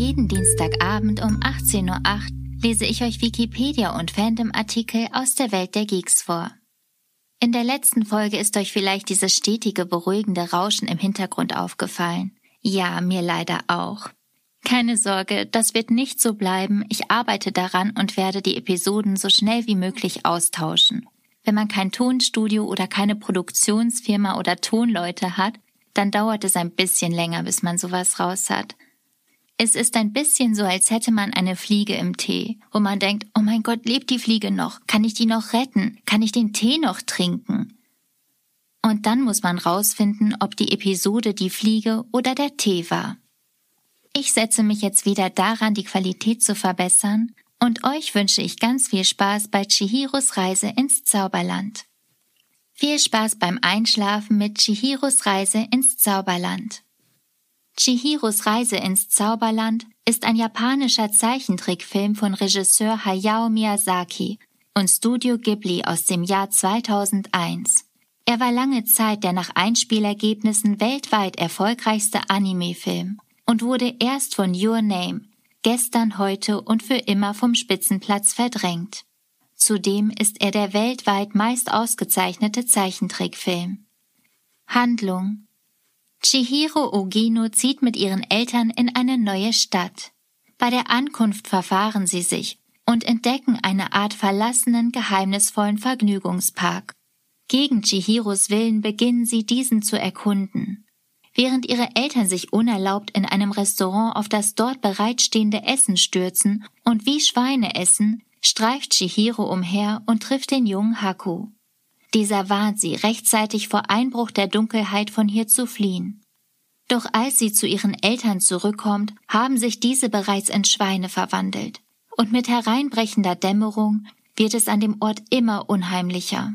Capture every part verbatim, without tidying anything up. jeden Dienstagabend um achtzehn Uhr acht lese ich euch Wikipedia- und Fandom-Artikel aus der Welt der Geeks vor. In der letzten Folge ist euch vielleicht dieses stetige, beruhigende Rauschen im Hintergrund aufgefallen. Ja, mir leider auch. Keine Sorge, das wird nicht so bleiben. Ich arbeite daran und werde die Episoden so schnell wie möglich austauschen. Wenn man kein Tonstudio oder keine Produktionsfirma oder Tonleute hat, dann dauert es ein bisschen länger, bis man sowas raus hat. Es ist ein bisschen so, als hätte man eine Fliege im Tee, wo man denkt, oh mein Gott, lebt die Fliege noch? Kann ich die noch retten? Kann ich den Tee noch trinken? Und dann muss man rausfinden, ob die Episode die Fliege oder der Tee war. Ich setze mich jetzt wieder daran, die Qualität zu verbessern, und euch wünsche ich ganz viel Spaß bei Chihiros Reise ins Zauberland. Viel Spaß beim Einschlafen mit Chihiros Reise ins Zauberland. Chihiros Reise ins Zauberland ist ein japanischer Zeichentrickfilm von Regisseur Hayao Miyazaki und Studio Ghibli aus dem Jahr zweitausendeins. Er war lange Zeit der nach Einspielergebnissen weltweit erfolgreichste Anime-Film und wurde erst von Your Name, Gestern, Heute und Für Immer vom Spitzenplatz verdrängt. Zudem ist er der weltweit meist ausgezeichnete Zeichentrickfilm. Handlung: Chihiro Ogino zieht mit ihren Eltern in eine neue Stadt. Bei der Ankunft verfahren sie sich und entdecken eine Art verlassenen, geheimnisvollen Vergnügungspark. Gegen Chihiros Willen beginnen sie, diesen zu erkunden. Während ihre Eltern sich unerlaubt in einem Restaurant auf das dort bereitstehende Essen stürzen und wie Schweine essen, streift Chihiro umher und trifft den jungen Haku. Dieser warnt sie, rechtzeitig vor Einbruch der Dunkelheit von hier zu fliehen. Doch als sie zu ihren Eltern zurückkommt, haben sich diese bereits in Schweine verwandelt. Und mit hereinbrechender Dämmerung wird es an dem Ort immer unheimlicher.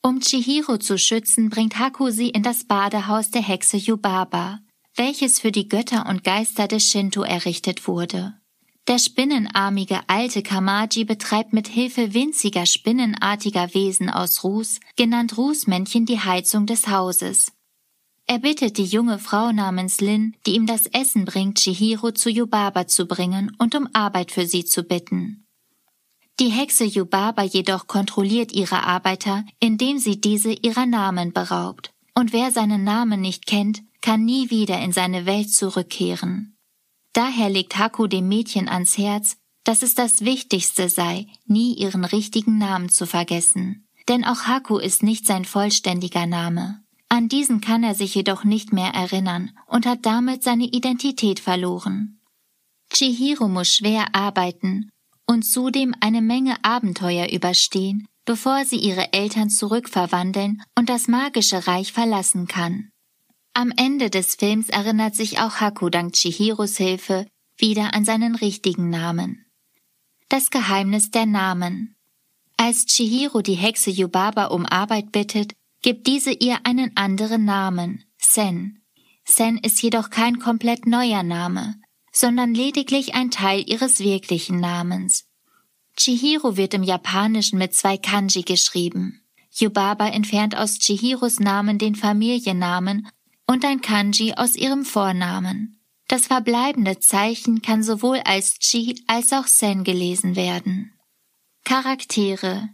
Um Chihiro zu schützen, bringt Haku sie in das Badehaus der Hexe Yubaba, welches für die Götter und Geister des Shinto errichtet wurde. Der spinnenarmige alte Kamaji betreibt mit Hilfe winziger spinnenartiger Wesen aus Ruß, genannt Rußmännchen, die Heizung des Hauses. Er bittet die junge Frau namens Lin, die ihm das Essen bringt, Chihiro zu Yubaba zu bringen und um Arbeit für sie zu bitten. Die Hexe Yubaba jedoch kontrolliert ihre Arbeiter, indem sie diese ihrer Namen beraubt. Und wer seinen Namen nicht kennt, kann nie wieder in seine Welt zurückkehren. Daher legt Haku dem Mädchen ans Herz, dass es das Wichtigste sei, nie ihren richtigen Namen zu vergessen. Denn auch Haku ist nicht sein vollständiger Name. An diesen kann er sich jedoch nicht mehr erinnern und hat damit seine Identität verloren. Chihiro muss schwer arbeiten und zudem eine Menge Abenteuer überstehen, bevor sie ihre Eltern zurückverwandeln und das magische Reich verlassen kann. Am Ende des Films erinnert sich auch Haku dank Chihiros Hilfe wieder an seinen richtigen Namen. Das Geheimnis der Namen. Als Chihiro die Hexe Yubaba um Arbeit bittet, gibt diese ihr einen anderen Namen, Sen. Sen ist jedoch kein komplett neuer Name, sondern lediglich ein Teil ihres wirklichen Namens. Chihiro wird im Japanischen mit zwei Kanji geschrieben. Yubaba entfernt aus Chihiros Namen den Familiennamen und ein Kanji aus ihrem Vornamen. Das verbleibende Zeichen kann sowohl als Chi als auch Sen gelesen werden. Charaktere: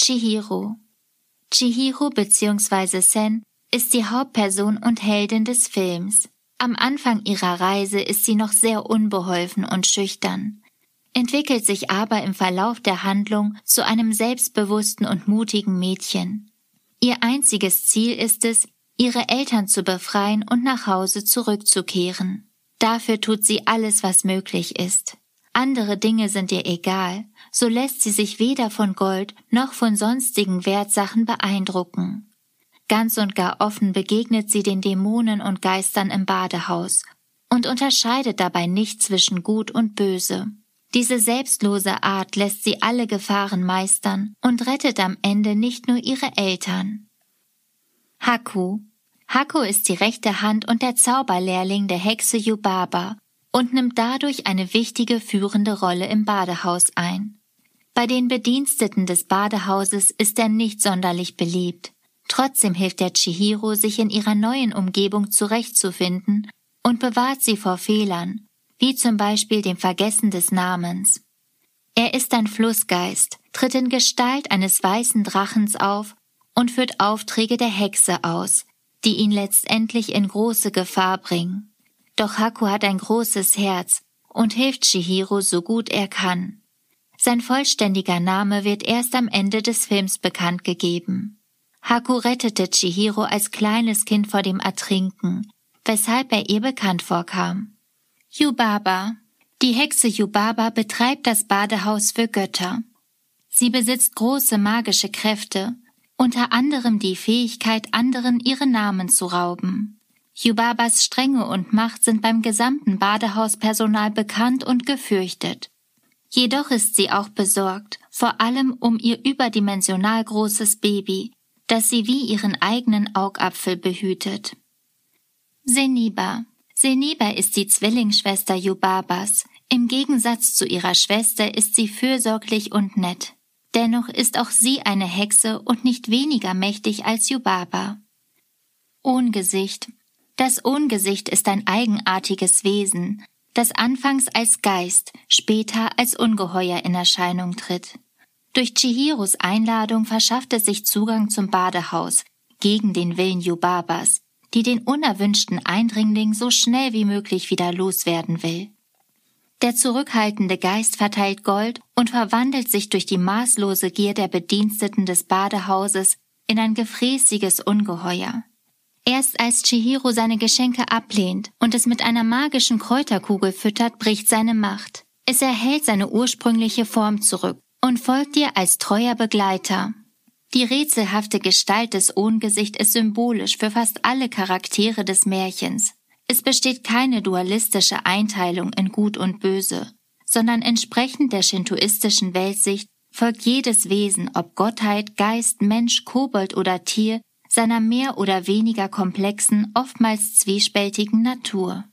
Chihiro. Chihiro bzw. Sen ist die Hauptperson und Heldin des Films. Am Anfang ihrer Reise ist sie noch sehr unbeholfen und schüchtern, entwickelt sich aber im Verlauf der Handlung zu einem selbstbewussten und mutigen Mädchen. Ihr einziges Ziel ist es, ihre Eltern zu befreien und nach Hause zurückzukehren. Dafür tut sie alles, was möglich ist. Andere Dinge sind ihr egal, so lässt sie sich weder von Gold noch von sonstigen Wertsachen beeindrucken. Ganz und gar offen begegnet sie den Dämonen und Geistern im Badehaus und unterscheidet dabei nicht zwischen Gut und Böse. Diese selbstlose Art lässt sie alle Gefahren meistern und rettet am Ende nicht nur ihre Eltern. Haku. Haku ist die rechte Hand und der Zauberlehrling der Hexe Yubaba und nimmt dadurch eine wichtige führende Rolle im Badehaus ein. Bei den Bediensteten des Badehauses ist er nicht sonderlich beliebt. Trotzdem hilft er Chihiro, sich in ihrer neuen Umgebung zurechtzufinden und bewahrt sie vor Fehlern, wie zum Beispiel dem Vergessen des Namens. Er ist ein Flussgeist, tritt in Gestalt eines weißen Drachens auf und führt Aufträge der Hexe aus, die ihn letztendlich in große Gefahr bringen. Doch Haku hat ein großes Herz und hilft Chihiro so gut er kann. Sein vollständiger Name wird erst am Ende des Films bekannt gegeben. Haku rettete Chihiro als kleines Kind vor dem Ertrinken, weshalb er ihr bekannt vorkam. Yubaba. Die Hexe Yubaba betreibt das Badehaus für Götter. Sie besitzt große magische Kräfte, unter anderem die Fähigkeit, anderen ihre Namen zu rauben. Yubabas Strenge und Macht sind beim gesamten Badehauspersonal bekannt und gefürchtet. Jedoch ist sie auch besorgt, vor allem um ihr überdimensional großes Baby, das sie wie ihren eigenen Augapfel behütet. Zeniba. Zeniba ist die Zwillingsschwester Yubabas. Im Gegensatz zu ihrer Schwester ist sie fürsorglich und nett. Dennoch ist auch sie eine Hexe und nicht weniger mächtig als Yubaba. Ohngesicht. Das Ohngesicht ist ein eigenartiges Wesen, das anfangs als Geist, später als Ungeheuer in Erscheinung tritt. Durch Chihiros Einladung verschafft es sich Zugang zum Badehaus, gegen den Willen Yubabas, die den unerwünschten Eindringling so schnell wie möglich wieder loswerden will. Der zurückhaltende Geist verteilt Gold und verwandelt sich durch die maßlose Gier der Bediensteten des Badehauses in ein gefräßiges Ungeheuer. Erst als Chihiro seine Geschenke ablehnt und es mit einer magischen Kräuterkugel füttert, bricht seine Macht. Es erhält seine ursprüngliche Form zurück und folgt ihr als treuer Begleiter. Die rätselhafte Gestalt des Ohngesicht ist symbolisch für fast alle Charaktere des Märchens. Es besteht keine dualistische Einteilung in Gut und Böse, sondern entsprechend der shintoistischen Weltsicht folgt jedes Wesen, ob Gottheit, Geist, Mensch, Kobold oder Tier, seiner mehr oder weniger komplexen, oftmals zwiespältigen Natur.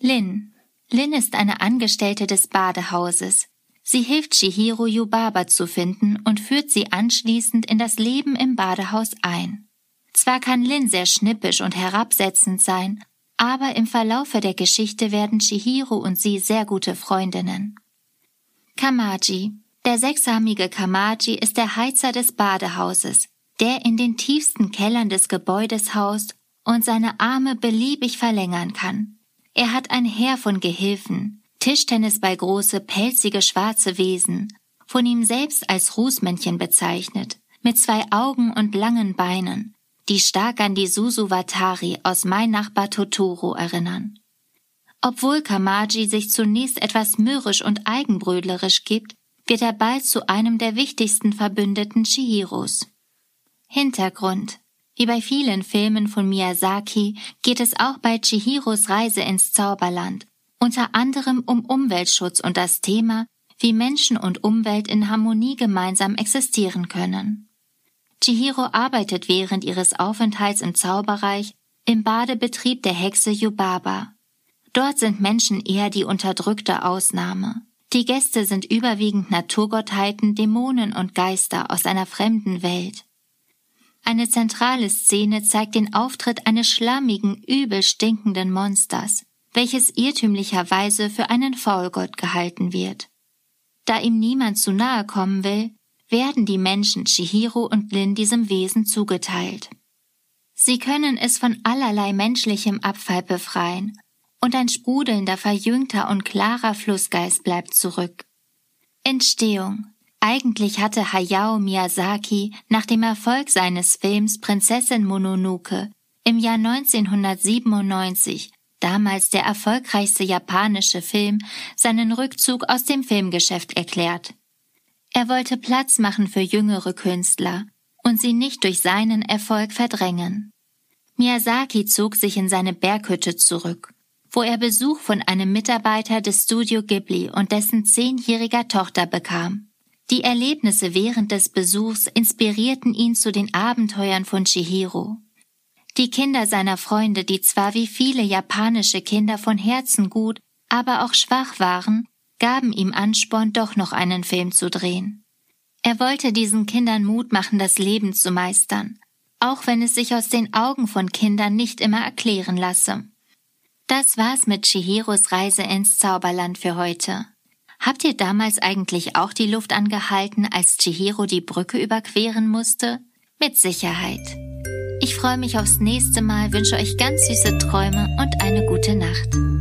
Lin. Lin ist eine Angestellte des Badehauses. Sie hilft Chihiro, Yubaba zu finden und führt sie anschließend in das Leben im Badehaus ein. Zwar kann Lin sehr schnippisch und herabsetzend sein, aber im Verlaufe der Geschichte werden Chihiro und sie sehr gute Freundinnen. Kamaji. Der sechsarmige Kamaji ist der Heizer des Badehauses, der in den tiefsten Kellern des Gebäudes haust und seine Arme beliebig verlängern kann. Er hat ein Heer von Gehilfen, Tischtennisballgroße, pelzige, schwarze Wesen, von ihm selbst als Rußmännchen bezeichnet, mit zwei Augen und langen Beinen, die stark an die Susuwatari aus Mein Nachbar Totoro erinnern. Obwohl Kamaji sich zunächst etwas mürrisch und eigenbrödlerisch gibt, wird er bald zu einem der wichtigsten Verbündeten Chihiros. Hintergrund. Wie bei vielen Filmen von Miyazaki geht es auch bei Chihiros Reise ins Zauberland unter anderem um Umweltschutz und das Thema, wie Menschen und Umwelt in Harmonie gemeinsam existieren können. Chihiro arbeitet während ihres Aufenthalts im Zauberreich im Badebetrieb der Hexe Yubaba. Dort sind Menschen eher die unterdrückte Ausnahme. Die Gäste sind überwiegend Naturgottheiten, Dämonen und Geister aus einer fremden Welt. Eine zentrale Szene zeigt den Auftritt eines schlammigen, übel stinkenden Monsters, welches irrtümlicherweise für einen Faulgott gehalten wird. Da ihm niemand zu nahe kommen will, werden die Menschen Chihiro und Lin diesem Wesen zugeteilt. Sie können es von allerlei menschlichem Abfall befreien und ein sprudelnder, verjüngter und klarer Flussgeist bleibt zurück. Entstehung. Eigentlich hatte Hayao Miyazaki nach dem Erfolg seines Films Prinzessin Mononoke im Jahr neunzehnhundertsiebenundneunzig, damals der erfolgreichste japanische Film, seinen Rückzug aus dem Filmgeschäft erklärt. Er wollte Platz machen für jüngere Künstler und sie nicht durch seinen Erfolg verdrängen. Miyazaki zog sich in seine Berghütte zurück, wo er Besuch von einem Mitarbeiter des Studio Ghibli und dessen zehnjähriger Tochter bekam. Die Erlebnisse während des Besuchs inspirierten ihn zu den Abenteuern von Chihiro. Die Kinder seiner Freunde, die zwar wie viele japanische Kinder von Herzen gut, aber auch schwach waren, gaben ihm Ansporn, doch noch einen Film zu drehen. Er wollte diesen Kindern Mut machen, das Leben zu meistern, auch wenn es sich aus den Augen von Kindern nicht immer erklären lasse. Das war's mit Chihiros Reise ins Zauberland für heute. Habt ihr damals eigentlich auch die Luft angehalten, als Chihiro die Brücke überqueren musste? Mit Sicherheit. Ich freue mich aufs nächste Mal, wünsche euch ganz süße Träume und eine gute Nacht.